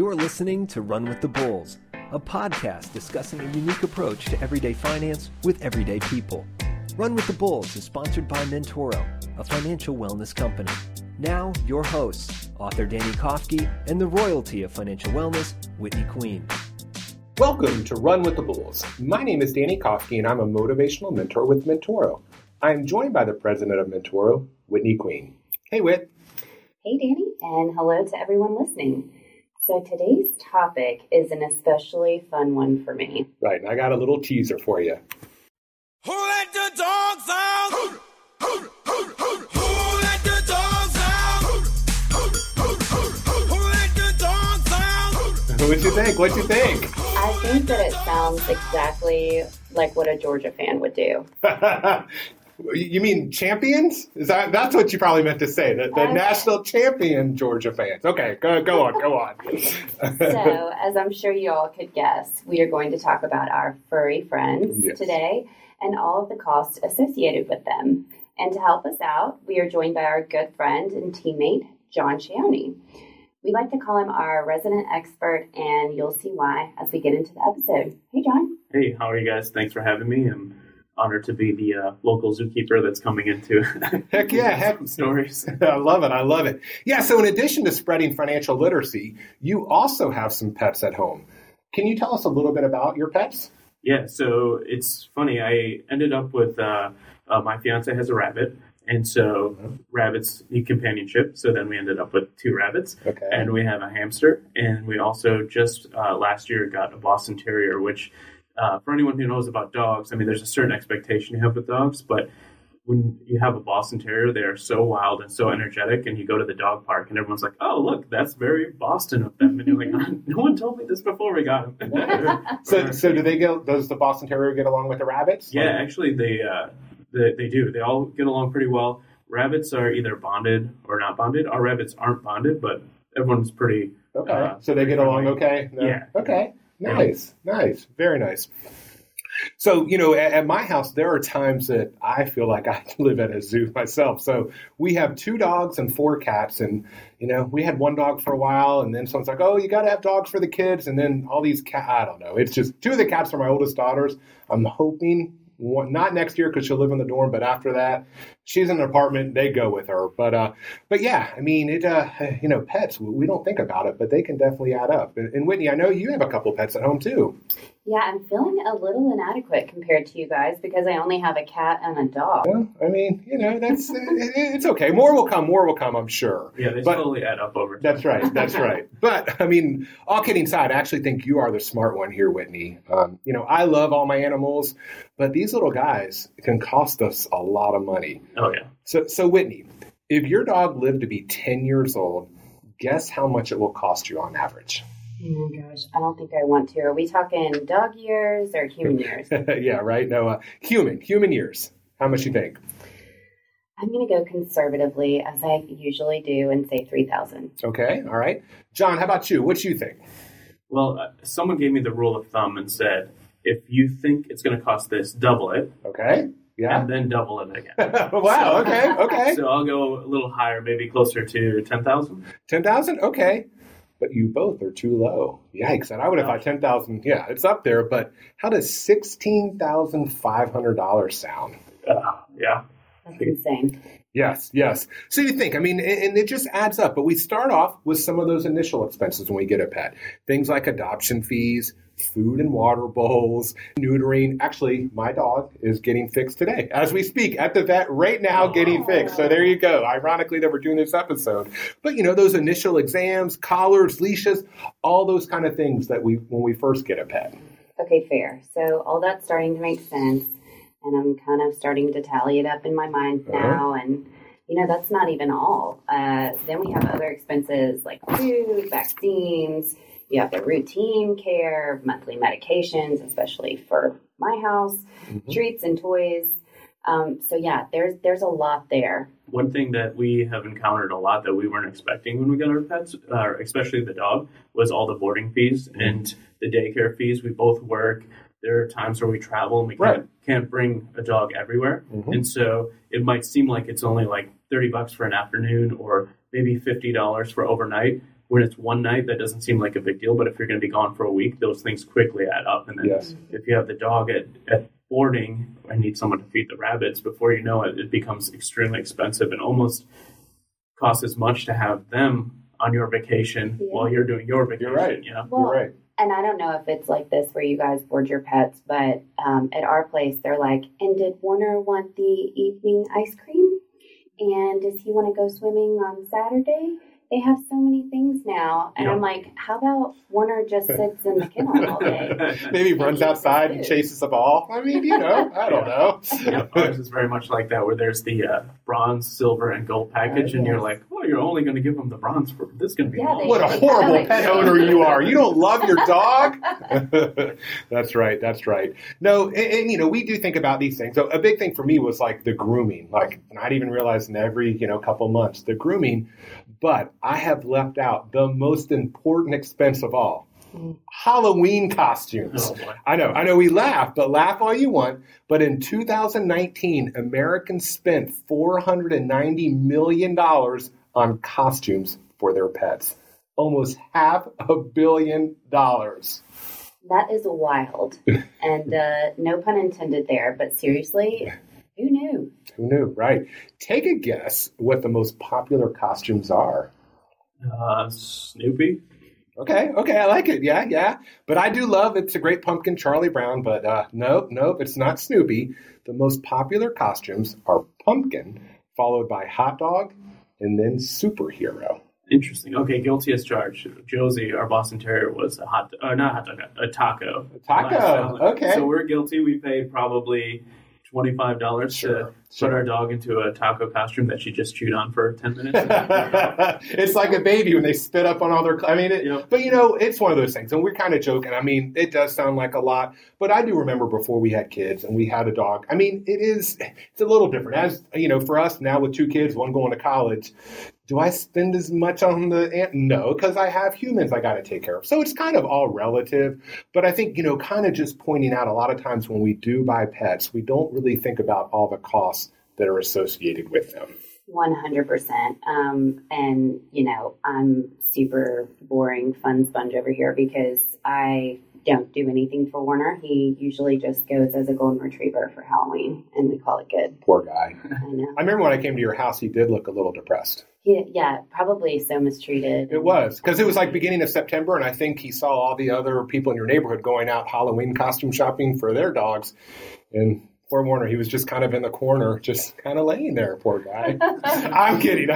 You're listening to Run With The Bulls, a podcast discussing a unique approach to everyday finance with everyday people. Run With The Bulls is sponsored by Mentoro, a financial wellness company. Now, your hosts, author Danny Kofke and the royalty of financial wellness, Whitney Queen. Welcome to Run With The Bulls. My name is Danny Kofke, and I'm a motivational mentor with Mentoro. I am joined by the president of Mentoro, Whitney Queen. Hey, Whit. Hey, Danny, and hello to everyone listening. So today's topic is an especially fun one for me. Right, and I got a little teaser for you. Who let the dogs out? Who let the dogs out? Who let the dogs out? What'd you think? I think that it sounds exactly like what a Georgia fan would do. You mean champions? That's what you probably meant to say, the national champion Georgia fans. Okay, go on. So, as I'm sure you all could guess, we are going to talk about our furry friends today and all of the costs associated with them. And to help us out, we are joined by our good friend and teammate, John Shaouni. We like to call him our resident expert, and you'll see why as we get into the episode. Hey, John. Hey, how are you guys? Thanks for having me. I'm honored to be the local zookeeper that's coming into heck yeah heck stories. I love it. Yeah, so in addition to spreading financial literacy, you also have some pets at home. Can you tell us a little bit about your pets? Yeah, so it's funny. I ended up with my fiance has a rabbit, and so rabbits need companionship. So then we ended up with two rabbits, and we have a hamster, and we also just last year got a Boston Terrier, which for anyone who knows about dogs, I mean, there's a certain expectation you have with dogs, but when you have a Boston Terrier, they are so wild and so energetic, and you go to the dog park, and everyone's like, oh, look, that's very Boston of them. And you're like, oh, no one told me this before we got them. So do they go, does the Boston Terrier get along with the rabbits? Yeah, actually, they do. They all get along pretty well. Rabbits are either bonded or not bonded. Our rabbits aren't bonded, but everyone's pretty... Okay, so they get along okay? No? Yeah. Okay. Nice. Very nice. So, you know, at my house, there are times that I feel like I live at a zoo myself. So we have two dogs and four cats. And, you know, we had one dog for a while. And then someone's like, oh, you got to have dogs for the kids. And then all these cats, I don't know. It's just two of the cats are my oldest daughters. I'm hoping one, not next year because she'll live in the dorm. But after that, she's in an apartment. They go with her. But yeah, I mean, it. You know, pets, we don't think about it, but they can definitely add up. And Whitney, I know you have a couple pets at home, too. Yeah, I'm feeling a little inadequate compared to you guys because I only have a cat and a dog. Well, I mean, you know, that's it's okay. More will come, I'm sure. Yeah, they totally add up over time. That's right. But, I mean, all kidding aside, I actually think you are the smart one here, Whitney. You know, I love all my animals, but these little guys can cost us a lot of money. Oh, yeah. So Whitney, if your dog lived to be 10 years old, guess how much it will cost you on average? Oh, my gosh. I don't think I want to. Are we talking dog years or human years? Yeah, right? No, human years. How much you think? I'm going to go conservatively, as I usually do, and say $3,000. Okay. All right. John, how about you? What do you think? Well, someone gave me the rule of thumb and said, if you think it's going to cost this, double it. Okay. Yeah. And then double it again. Wow, so, okay. So I'll go a little higher, maybe closer to $10,000. $10,000? Okay. But you both are too low. Yikes. And I would have thought $10,000. Yeah, it's up there. But how does $16,500 sound? Yeah. That's insane. Yes. So you think, I mean, and it just adds up. But we start off with some of those initial expenses when we get a pet. Things like adoption fees, food and water bowls, neutering. Actually, my dog is getting fixed today. As we speak, at the vet right now, getting fixed. So there you go. Ironically, that we're doing this episode. But, you know, those initial exams, collars, leashes, all those kind of things that when we first get a pet. Okay, fair. So all that's starting to make sense. And I'm kind of starting to tally it up in my mind now. And, you know, that's not even all. Then we have other expenses like food, vaccines. You have the routine care, monthly medications, especially for my house, treats and toys. So, yeah, there's a lot there. One thing that we have encountered a lot that we weren't expecting when we got our pets, especially the dog, was all the boarding fees and the daycare fees. We both work. There are times where we travel and we can't bring a dog everywhere. And so it might seem like it's only like $30 for an afternoon or maybe $50 for overnight. when it's one night, that doesn't seem like a big deal. But if you're going to be gone for a week, those things quickly add up. And then if you have the dog at boarding, I need someone to feed the rabbits. Before you know it, it becomes extremely expensive and almost costs as much to have them on your vacation while you're doing your vacation. You're right. You know? Well, you're right. And I don't know if it's like this where you guys board your pets, but at our place, they're like, and did Warner want the evening ice cream? And does he want to go swimming on Saturday? They have so many things now. And I'm like, how about Warner just sits in the kennel all day? Maybe runs outside and chases a ball. I mean, you know, I don't know. Yeah, ours is very much like that, where there's the bronze, silver, and gold package. And you're like, well, you're only going to give them the bronze for this. Is going to be what a horrible pet owner you are. You don't love your dog. That's right. That's right. No, and, you know, we do think about these things. So a big thing for me was like the grooming, like not even realizing every, you know, couple months, the grooming. But I have left out the most important expense of all, Halloween costumes. Oh, I know we laugh, but laugh all you want. But in 2019, Americans spent $490 million on costumes for their pets. Almost $500 million. That is wild. And no pun intended there, but seriously, who knew? Who knew, right? Take a guess what the most popular costumes are. Snoopy. Okay, I like it. Yeah. But I do love It's a Great Pumpkin, Charlie Brown, but nope, it's not Snoopy. The most popular costumes are pumpkin, followed by hot dog, and then superhero. Interesting. Okay, guilty as charged. Josie, our Boston Terrier, was a taco. A taco, okay. So we're guilty. We paid probably $25 to put our dog into a taco costume that she just chewed on for 10 minutes. It's like a baby when they spit up on all their... I mean, but, you know, it's one of those things. And we're kind of joking. I mean, it does sound like a lot. But I do remember before we had kids and we had a dog. I mean, it's a little different. As you know, for us now with two kids, one going to college... Do I spend as much on the ant? No, because I have humans I got to take care of. So it's kind of all relative. But I think, you know, kind of just pointing out a lot of times when we do buy pets, we don't really think about all the costs that are associated with them. 100%. And, you know, I'm super boring fun sponge over here because I don't do anything for Warner. He usually just goes as a golden retriever for Halloween, and we call it good. Poor guy. I know. I remember when I came to your house, he did look a little depressed. Yeah, probably so mistreated. It was, because it was like beginning of September, and I think he saw all the other people in your neighborhood going out Halloween costume shopping for their dogs, and poor Warner, he was just kind of in the corner, just kind of laying there, poor guy. I'm kidding.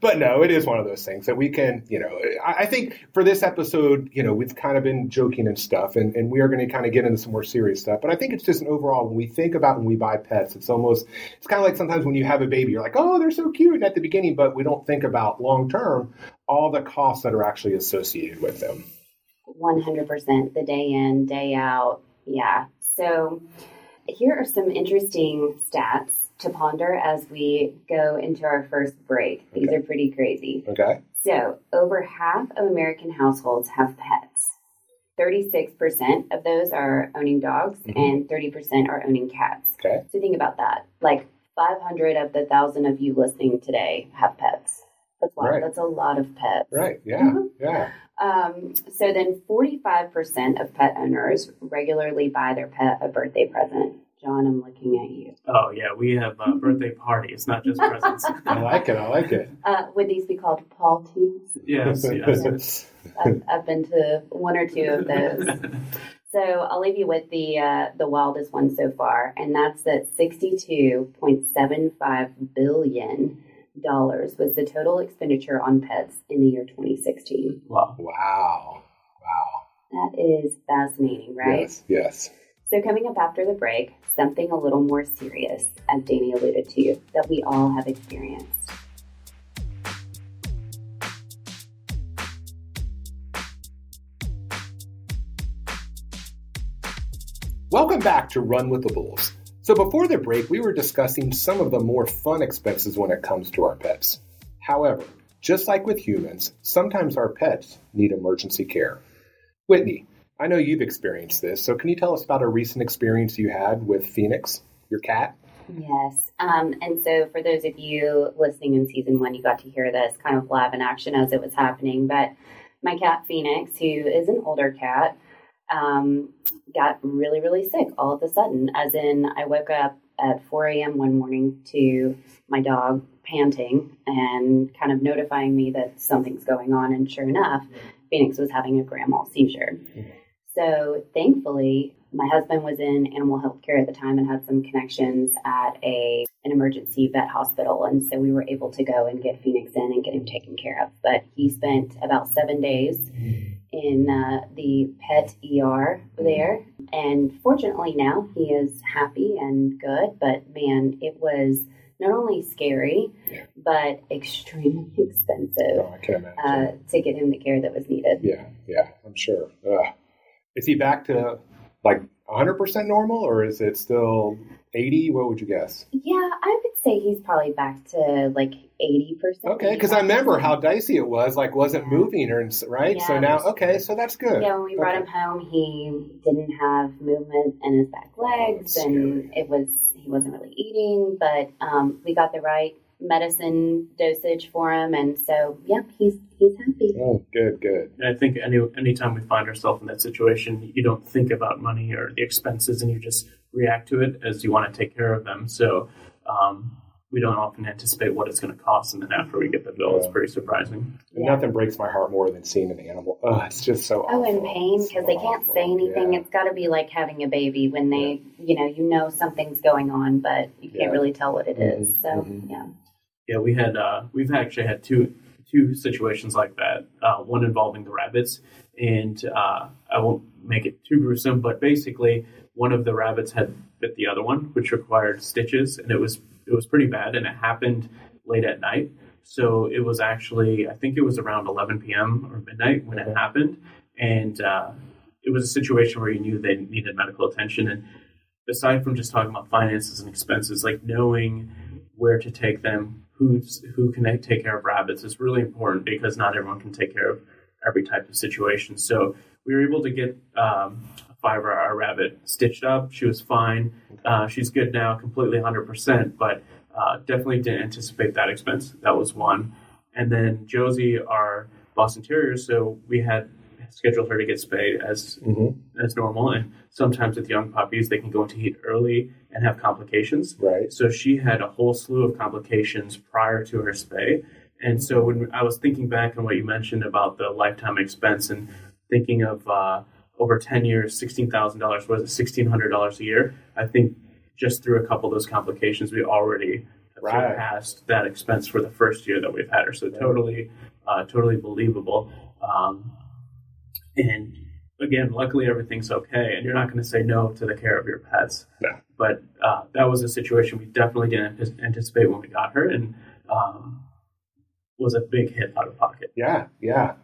But no, it is one of those things that we can, you know, I think for this episode, you know, we've kind of been joking and stuff, and we are going to kind of get into some more serious stuff. But I think it's just an overall, when we think about when we buy pets, it's kind of like sometimes when you have a baby, you're like, oh, they're so cute at the beginning, but we don't think about long term all the costs that are actually associated with them. 100%, the day in, day out. Yeah. So here are some interesting stats to ponder as we go into our first break. These are pretty crazy. Okay. So over half of American households have pets. 36% of those are owning dogs, and 30% are owning cats. Okay. So think about that. Like 500 of the 1,000 of you listening today have pets. That's a lot. Right. That's a lot of pets. Right. Yeah. Mm-hmm. Yeah. So then 45% of pet owners regularly buy their pet a birthday present. John, I'm looking at you. Oh, yeah. We have a birthday party. It's not just presents. I like it. Would these be called parties? Yes. I've been to one or two of those. So I'll leave you with the wildest one so far, and that's that $62.75 billion was the total expenditure on pets in the year 2016. Wow. That is fascinating, right? Yes. So coming up after the break, something a little more serious, as Danny alluded to, that we all have experienced. Welcome back to Run With The Bulls. So before the break, we were discussing some of the more fun expenses when it comes to our pets. However, just like with humans, sometimes our pets need emergency care. Whitney, I know you've experienced this, so can you tell us about a recent experience you had with Phoenix, your cat? Yes. And so for those of you listening in season one, you got to hear this kind of live in action as it was happening. But my cat, Phoenix, who is an older cat, got really, really sick all of a sudden. As in, I woke up at 4 a.m. one morning to my dog panting and kind of notifying me that something's going on. And sure enough, Phoenix was having a grand mal seizure. So thankfully, my husband was in animal health care at the time and had some connections at an emergency vet hospital. And so we were able to go and get Phoenix in and get him taken care of. But he spent about 7 days in the pet ER there. And fortunately now he is happy and good. But man, it was not only scary, but extremely expensive to get him the care that was needed. Yeah, I'm sure. Is he back to like 100% normal, or is it still 80? What would you guess? Yeah, I would say he's probably back to like 80%. Okay, because I remember how dicey it was, like wasn't moving, or right? Yeah, so now, okay, so that's good. Yeah, when we brought him home, he didn't have movement in his back legs, and it was he wasn't really eating, but we got the right medicine dosage for him, and so yeah, he's happy. Oh, good. And I think anytime we find ourselves in that situation, you don't think about money or the expenses, and you just react to it as you want to take care of them. So we don't often anticipate what it's going to cost, and then after we get the bill, it's pretty surprising. And nothing breaks my heart more than seeing an animal. Oh, it's just so awful. Oh, and pain, because they can't say anything. Yeah. It's got to be like having a baby when they, you know something's going on, but you can't really tell what it is. So, Yeah, we had we've actually had two situations like that. One involving the rabbits, and I won't make it too gruesome, but basically one of the rabbits had bit the other one, which required stitches, and it was pretty bad, and it happened late at night. So it was actually, I think it was around 11 p.m. or midnight when it happened, and it was a situation where you knew they needed medical attention. And aside from just talking about finances and expenses, like knowing where to take them, who can take care of rabbits is really important, because not everyone can take care of every type of situation. So we were able to get a 5-hour rabbit stitched up. She was fine. She's good now, completely 100%, but definitely didn't anticipate that expense. That was one. And then Josie, our Boston Terrier, so we had scheduled her to get spayed as normal, and sometimes with young puppies they can go into heat early and have complications. Right. So she had a whole slew of complications prior to her spay, and so when I was thinking back on what you mentioned about the lifetime expense and thinking of over 10 years, $16,000 worth of $1,600 a year, I think just through a couple of those complications we already surpassed that expense for the first year that we've had her. So totally believable. And again, luckily everything's okay, and you're not going to say no to the care of your pets. No. But that was a situation we definitely didn't anticipate when we got her, and was a big hit out of pocket. Yeah.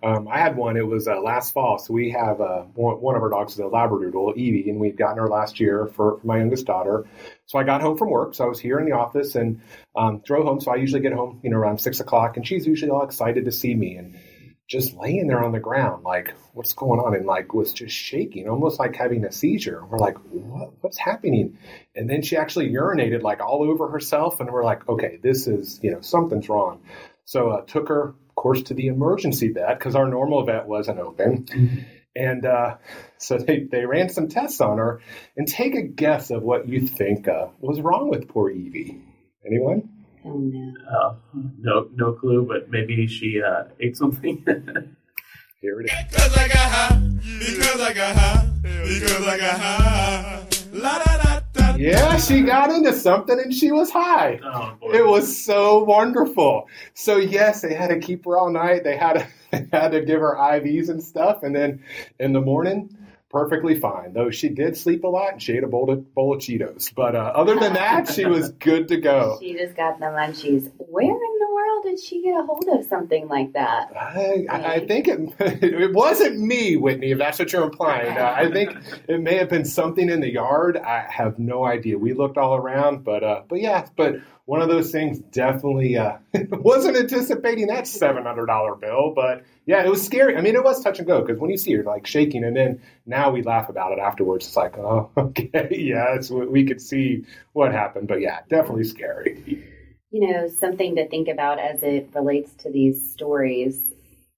I had one. It was last fall. So we have one of our dogs is a Labradoodle, Evie, and we'd gotten her last year for my youngest daughter. So I got home from work. So I was here in the office and drove home. So I usually get home, around 6 o'clock, and she's usually all excited to see me, and just laying there on the ground, like, what's going on? And like, was just shaking, almost like having a seizure. We're like, what's happening? And then she actually urinated like all over herself. And we're like, okay, this is, something's wrong. So took her, of course, to the emergency vet, because our normal vet wasn't open. Mm-hmm. And so they ran some tests on her, and take a guess of what you think was wrong with poor Evie. Anyone? Oh, no. No clue, but maybe she ate something. Here it is. Because I got high, because I got high, because I got high. La, da, da, da, yeah, she got into something and she was high. Oh, boy. It was so wonderful. So, yes, they had to keep her all night. They had to give her IVs and stuff. And then in the morning, perfectly fine, though she did sleep a lot and she ate a bowl of Cheetos. But other than that, she was good to go. She just got the munchies. Where in the world did she get a hold of something like that? I think it wasn't me, Whitney, if that's what you're implying. I think it may have been something in the yard. I have no idea. We looked all around, but one of those things definitely wasn't anticipating that $700 bill. But, yeah, it was scary. I mean, it was touch and go because when you see her, like, shaking, and then now we laugh about it afterwards. It's like, oh, okay, yeah, it's, we could see what happened. But, yeah, definitely scary. You know, something to think about as it relates to these stories,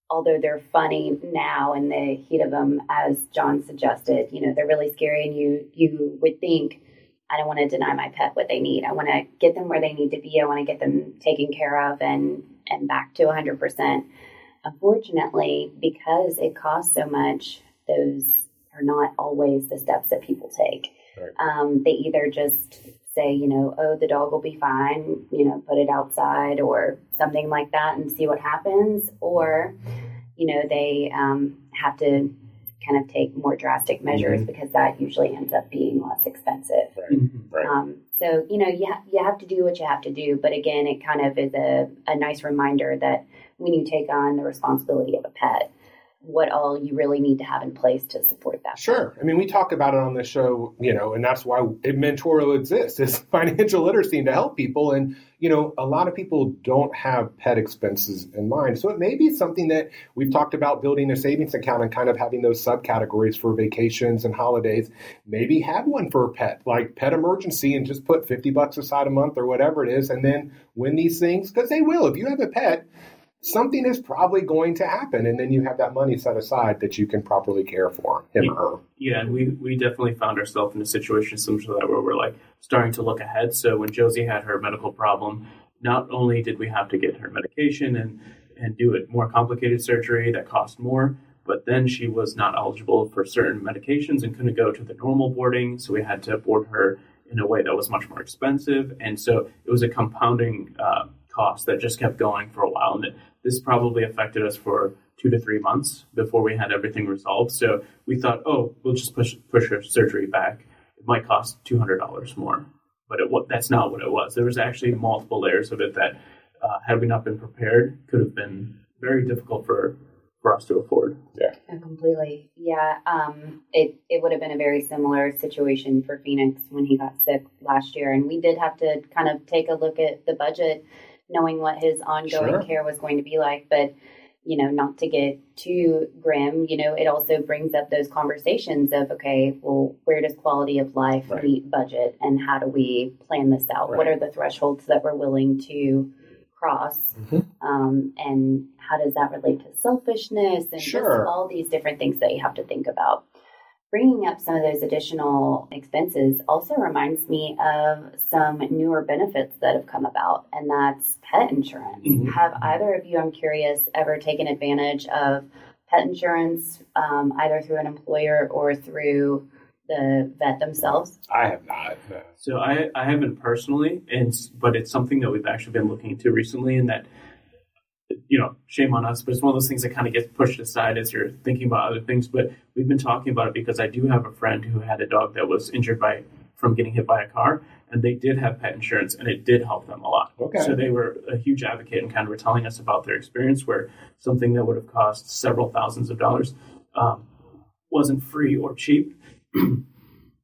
although they're funny now in the heat of them, as John suggested, you know, they're really scary. And you would think, I don't want to deny my pet what they need. I want to get them where they need to be. I want to get them taken care of and back to 100%. Unfortunately, because it costs so much, those are not always the steps that people take. Right. They either just say, you know, oh, the dog will be fine, you know, put it outside or something like that and see what happens. Or, you know, they have to kind of take more drastic measures mm-hmm. because that usually ends up being less expensive. Right. Right. So, you know, you have to do what you have to do. But again, it kind of is a nice reminder that when you take on the responsibility of a pet, what all you really need to have in place to support that. Sure. I mean, we talk about it on this show, you know, and that's why Mentoro exists, is financial literacy to help people. And, you know, a lot of people don't have pet expenses in mind. So it may be something that we've talked about, building a savings account and kind of having those subcategories for vacations and holidays. Maybe have one for a pet, like pet emergency, and just put $50 aside a month or whatever it is. And then when these things, because they will, if you have a pet, something is probably going to happen, and then you have that money set aside that you can properly care for him or her. Yeah, and we definitely found ourselves in a situation similar to that where we're like starting to look ahead. So when Josie had her medical problem, not only did we have to get her medication and do a more complicated surgery that cost more, but then she was not eligible for certain medications and couldn't go to the normal boarding, so we had to board her in a way that was much more expensive. And so it was a compounding cost that just kept going for a while, and this probably affected us for 2 to 3 months before we had everything resolved. So we thought, oh, we'll just push her surgery back. It might cost $200 more, but that's not what it was. There was actually multiple layers of it that, had we not been prepared, could have been very difficult for us to afford. Yeah, oh, completely. Yeah, it would have been a very similar situation for Phoenix when he got sick last year, and we did have to kind of take a look at the budget, knowing what his ongoing sure. care was going to be like. But, you know, not to get too grim, you know, it also brings up those conversations of, okay, well, where does quality of life right. meet budget, and how do we plan this out? Right. What are the thresholds that we're willing to cross? Mm-hmm. And how does that relate to selfishness and sure. just all these different things that you have to think about? Bringing up some of those additional expenses also reminds me of some newer benefits that have come about, and that's pet insurance. Mm-hmm. Have either of you, I'm curious, ever taken advantage of pet insurance, either through an employer or through the vet themselves? I have not. No. So I haven't personally, but it's something that we've actually been looking into recently, in that, you know, shame on us, but it's one of those things that kind of gets pushed aside as you're thinking about other things. But we've been talking about it because I do have a friend who had a dog that was injured from getting hit by a car, and they did have pet insurance, and it did help them a lot. Okay. So they were a huge advocate and kind of were telling us about their experience, where something that would have cost several thousands of dollars wasn't free or cheap,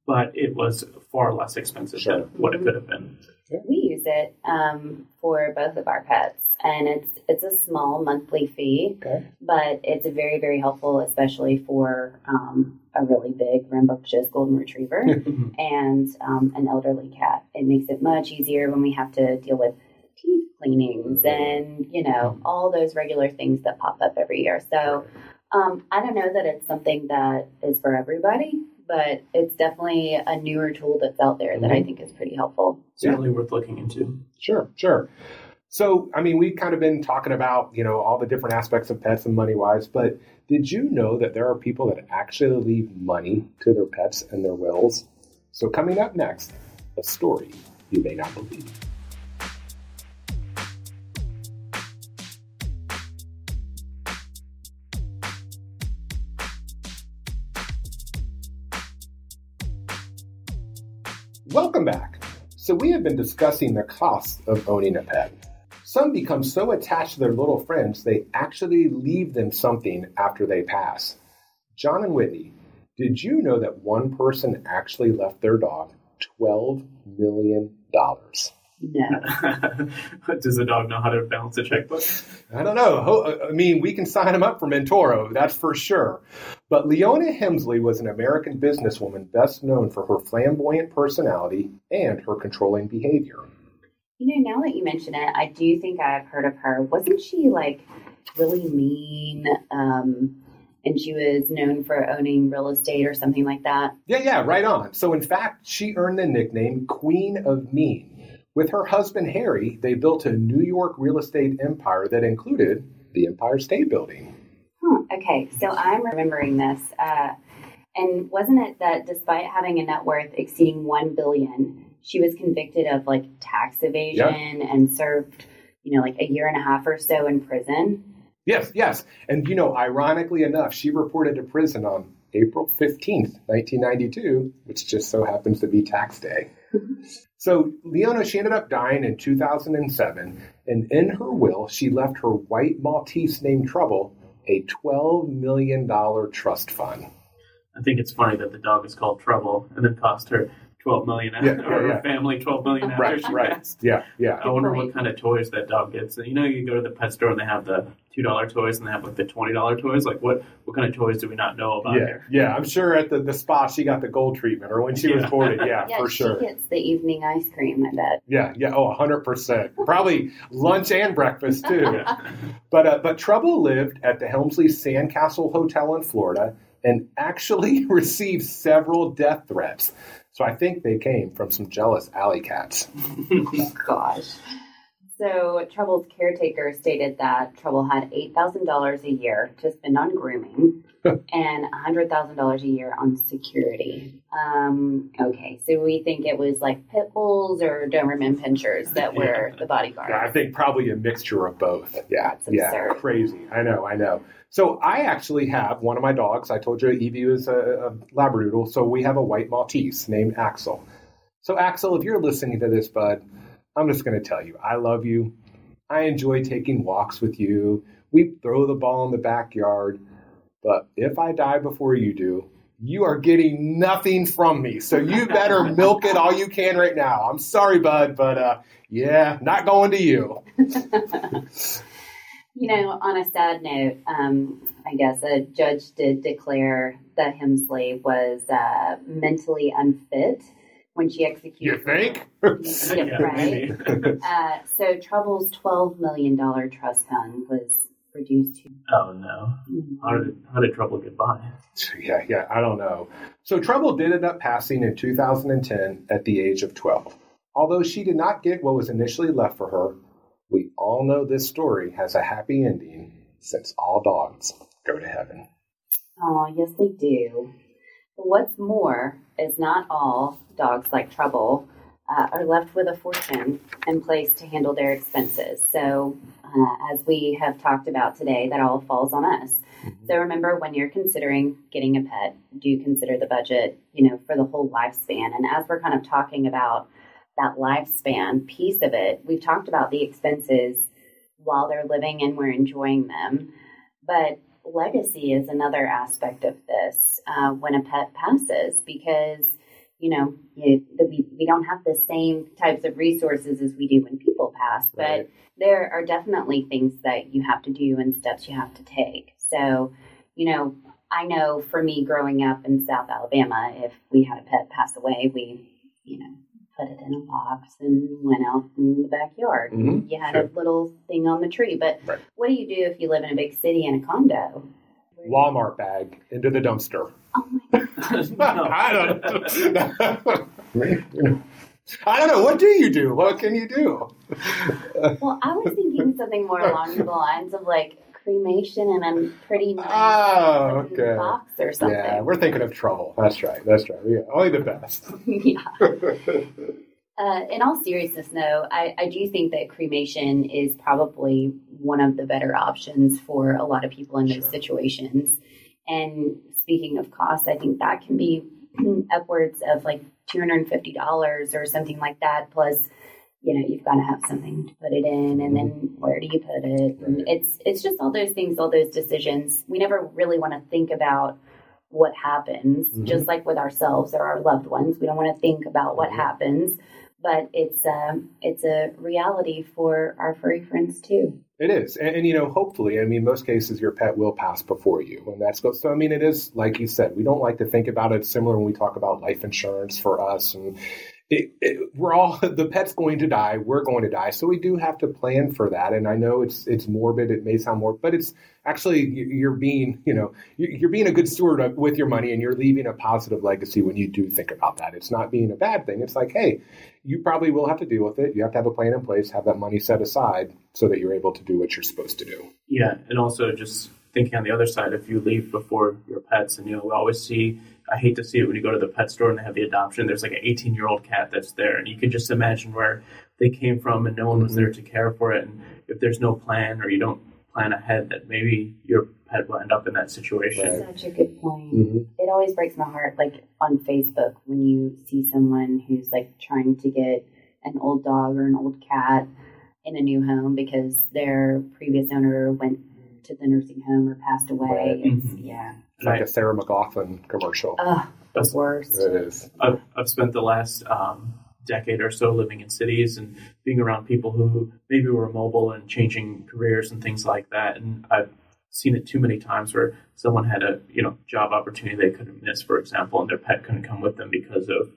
but it was far less expensive sure. than what it could have been. We use it for both of our pets. And it's a small monthly fee, okay. but it's very, very helpful, especially for a really big, rambunctious golden retriever and an elderly cat. It makes it much easier when we have to deal with teeth cleanings and, you know, all those regular things that pop up every year. So I don't know that it's something that is for everybody, but it's definitely a newer tool that's out there that I think is pretty helpful. Certainly worth looking into. Sure, sure. So, I mean, we've kind of been talking about, you know, all the different aspects of pets and money-wise, but did you know that there are people that actually leave money to their pets and their wills? So coming up next, a story you may not believe. Welcome back. So we have been discussing the cost of owning a pet. Some become so attached to their little friends, they actually leave them something after they pass. John and Whitney, did you know that one person actually left their dog $12 million? No. Does the dog know how to balance a checkbook? I don't know. I mean, we can sign him up for Mentoro, that's for sure. But Leona Helmsley was an American businesswoman best known for her flamboyant personality and her controlling behavior. You know, now that you mention it, I do think I've heard of her. Wasn't she, like, really mean, and she was known for owning real estate or something like that? Yeah, right on. So, in fact, she earned the nickname Queen of Mean. With her husband, Harry, they built a New York real estate empire that included the Empire State Building. Okay, so I'm remembering this. And wasn't it that despite having a net worth exceeding $1 billion, she was convicted of, like, tax evasion and served, like a year and a half or so in prison? Yes. And, ironically enough, she reported to prison on April 15th, 1992, which just so happens to be tax day. So Leona, she ended up dying in 2007. And in her will, she left her white Maltese named Trouble a $12 million trust fund. I think it's funny that the dog is called Trouble and it cost her $12 million her family $12 million after she passed. Yeah. I wonder what kind of toys that dog gets. You go to the pet store and they have the $2 toys and they have, like, the $20 toys. Like, what kind of toys do we not know about here? Yeah, I'm sure at the spa she got the gold treatment or when she was boarded. Yeah, for sure. She gets the evening ice cream, I bet. Yeah. Oh, 100%. Probably lunch and breakfast, too. But Trouble lived at the Helmsley Sandcastle Hotel in Florida and actually received several death threats. So I think they came from some jealous alley cats. Oh, gosh. So Trouble's caretaker stated that Trouble had $8,000 a year to spend on grooming and $100,000 a year on security. Okay, so we think it was like pit bulls or Doberman pinchers that were the bodyguard. Yeah, I think probably a mixture of both. That's absurd. Crazy. I know. So I actually have one of my dogs. I told you Evie is a Labradoodle, so we have a white Maltese named Axel. So Axel, if you're listening to this, bud, I'm just going to tell you, I love you. I enjoy taking walks with you. We throw the ball in the backyard. But if I die before you do, you are getting nothing from me. So you better milk it all you can right now. I'm sorry, bud, but not going to you. On a sad note, I guess a judge did declare that Helmsley was mentally unfit when she executed. You think? Right? So Trouble's $12 million trust fund was reduced to... Oh, no. Mm-hmm. How did Trouble get by? Yeah, I don't know. So Trouble did end up passing in 2010 at the age of 12. Although she did not get what was initially left for her, we all know this story has a happy ending since all dogs go to heaven. Oh, yes, they do. But what's more is not all dogs like Trouble are left with a fortune in place to handle their expenses. So as we have talked about today, that all falls on us. Mm-hmm. So remember, when you're considering getting a pet, do consider the budget, for the whole lifespan. And as we're kind of talking about that lifespan piece of it, we've talked about the expenses while they're living and we're enjoying them. But legacy is another aspect of this when a pet passes, because, we don't have the same types of resources as we do when people pass. Right. But there are definitely things that you have to do and steps you have to take. So, I know for me growing up in South Alabama, if we had a pet pass away, we, put it in a box and went out in the backyard. Mm-hmm. You had a little thing on the tree. But What do you do if you live in a big city in a condo? Walmart bag into the dumpster. Oh, my God. I don't know. What do you do? What can you do? Well, I was thinking something more along the lines of, like, cremation and a pretty nice box or something. Yeah, we're thinking of Trouble. That's right. Yeah, only the best. In all seriousness, though, I do think that cremation is probably one of the better options for a lot of people in those situations. And speaking of cost, I think that can be upwards of like $250 or something like that, plus you've got to have something to put it in, and then where do you put it? And it's just all those things, all those decisions. We never really want to think about what happens, just like with ourselves or our loved ones. We don't want to think about what happens. but it's a reality for our furry friends too. It is. And, you know, hopefully, I mean, most cases your pet will pass before you. And that's good. So, I mean, it is, like you said, we don't like to think about it. Similar when we talk about life insurance for us. And we're all, the pet's going to die. We're going to die. So we do have to plan for that. And I know it's morbid. It may sound morbid, but it's actually, you're being a good steward with your money, and you're leaving a positive legacy when you do think about that. It's not being a bad thing. It's like, hey, you probably will have to deal with it. You have to have a plan in place, have that money set aside so that you're able to do what you're supposed to do. Yeah. And also just thinking on the other side, if you leave before your pets, and, you know, we always see, I hate to see it when you go to the pet store and they have the adoption, there's like an 18-year-old cat that's there, and you can just imagine where they came from and no one was there to care for it. And if there's no plan, or you don't plan ahead, that maybe your pet will end up in that situation. That's such a good point. Mm-hmm. It always breaks my heart, like on Facebook, when you see someone who's like trying to get an old dog or an old cat in a new home because their previous owner went to the nursing home or passed away. Right. It's, yeah. It's like a Sarah McLachlan commercial. Ugh, the worst. It is. I've spent the last decade or so living in cities and being around people who maybe were mobile and changing careers and things like that. And I've seen it too many times where someone had a, you know, job opportunity they couldn't miss, for example, and their pet couldn't come with them because of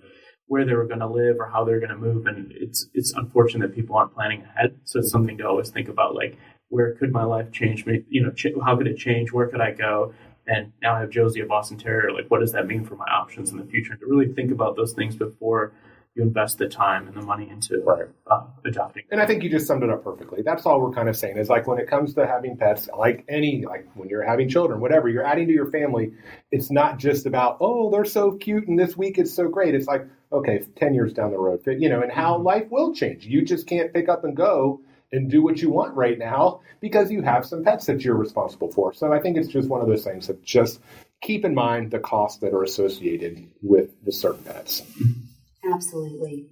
where they were going to live or how they were going to move. And it's unfortunate that people aren't planning ahead. So it's something to always think about, like, where could my life change? You know, how could it change? Where could I go? And now I have Josie, a Boston Terrier. Like, what does that mean for my options in the future? To really think about those things before you invest the time and the money into adopting. And I think you just summed it up perfectly. That's all we're kind of saying is, like, when it comes to having pets, like when you're having children, whatever, you're adding to your family, it's not just about, oh, they're so cute and this week it's so great. It's like, okay, 10 years down the road, you know, and how life will change. You just can't pick up and go and do what you want right now because you have some pets that you're responsible for. So I think it's just one of those things that just keep in mind the costs that are associated with the certain pets. Absolutely.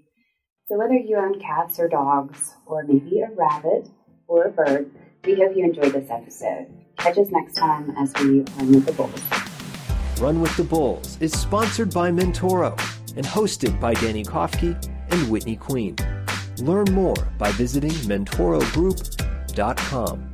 So whether you own cats or dogs, or maybe a rabbit or a bird, we hope you enjoyed this episode. Catch us next time as we Run With The Bulls. Run With The Bulls is sponsored by Mentoro and hosted by Danny Kofke and Whitney Queen. Learn more by visiting mentorogroup.com.